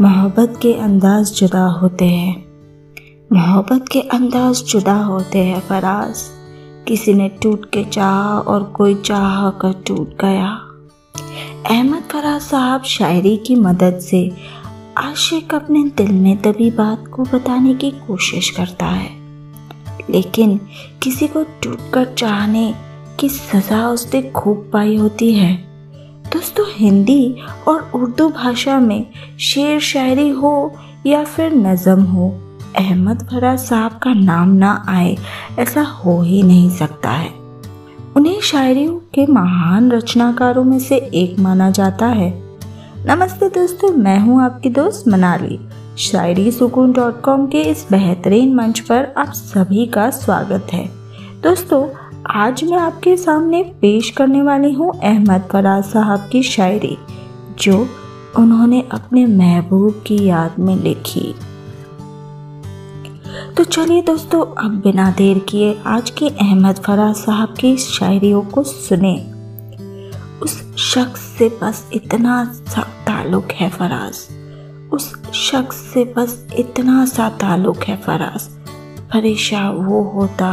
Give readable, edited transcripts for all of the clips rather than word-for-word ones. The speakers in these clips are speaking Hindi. मोहब्बत के अंदाज जुदा होते हैं, मोहब्बत के अंदाज जुदा होते हैं फराज। किसी ने टूट के चाहा और कोई चाह कर टूट गया। अहमद फराज साहब शायरी की मदद से आशिक अपने दिल में दबी बात को बताने की कोशिश करता है, लेकिन किसी को टूट कर चाहने की सज़ा उसने खूब पाई होती है। दोस्तों, हिंदी और उर्दू भाषा में शेर शायरी हो या फिर नज़म हो, अहमद फराज साहब का नाम ना आए ऐसा हो ही नहीं सकता है। उन्हें शायरियों के महान रचनाकारों में से एक माना जाता है। नमस्ते दोस्तों, मैं हूं आपकी दोस्त मनाली। shayarisukun.com के इस बेहतरीन मंच पर आप सभी का स्वागत है। दोस्तों, आज मैं आपके सामने पेश करने वाली हूँ अहमद फराज साहब की शायरी, जो उन्होंने अपने महबूब की याद में लिखी। तो चलिए दोस्तों, अब बिना देर किए आज के अहमद फराज साहब की शायरियों को सुने। उस शख्स से बस इतना सा ताल्लुक़ है फराज, उस शख्स से बस इतना सा ताल्लुक़ है फराज, परेशान वो होता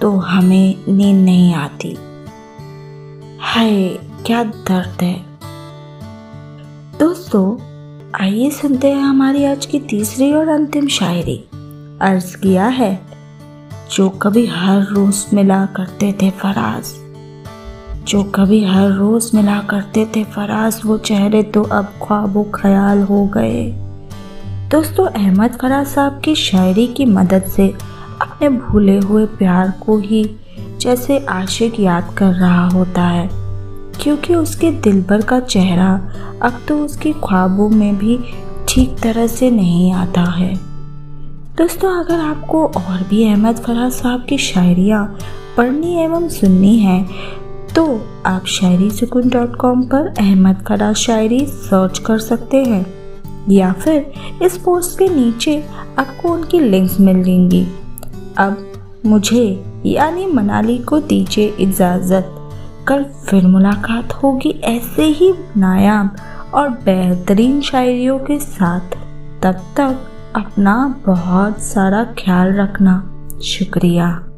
तो हमें नींद नहीं आती। हाय क्या दर्द है। दोस्तों, आइए सुनते हैं हमारी आज की तीसरी और अंतिम शायरी। अर्ज किया है, जो कभी हर रोज मिला करते थे फराज, जो कभी हर रोज मिला करते थे फराज, वो चेहरे तो अब ख्वाबों ख्याल हो गए। दोस्तों, अहमद फराज साहब की शायरी की मदद से अपने भूले हुए प्यार को ही जैसे आशिक याद कर रहा होता है, क्योंकि उसके दिल भर का चेहरा अब तो उसके ख्वाबों में भी ठीक तरह से नहीं आता है। दोस्तों, अगर आपको और भी अहमद फराज साहब की शायरियाँ पढ़नी एवं सुननी है तो आप shayarisukun.com पर अहमद फराज शायरी सर्च कर सकते हैं, या फिर इस पोस्ट के नीचे आपको उनकी लिंक्स मिल जाएंगी। अब मुझे यानी मनाली को दीजिए इजाज़त। कल फिर मुलाकात होगी ऐसे ही नायाब और बेहतरीन शायरियों के साथ। तब तक अपना बहुत सारा ख्याल रखना। शुक्रिया।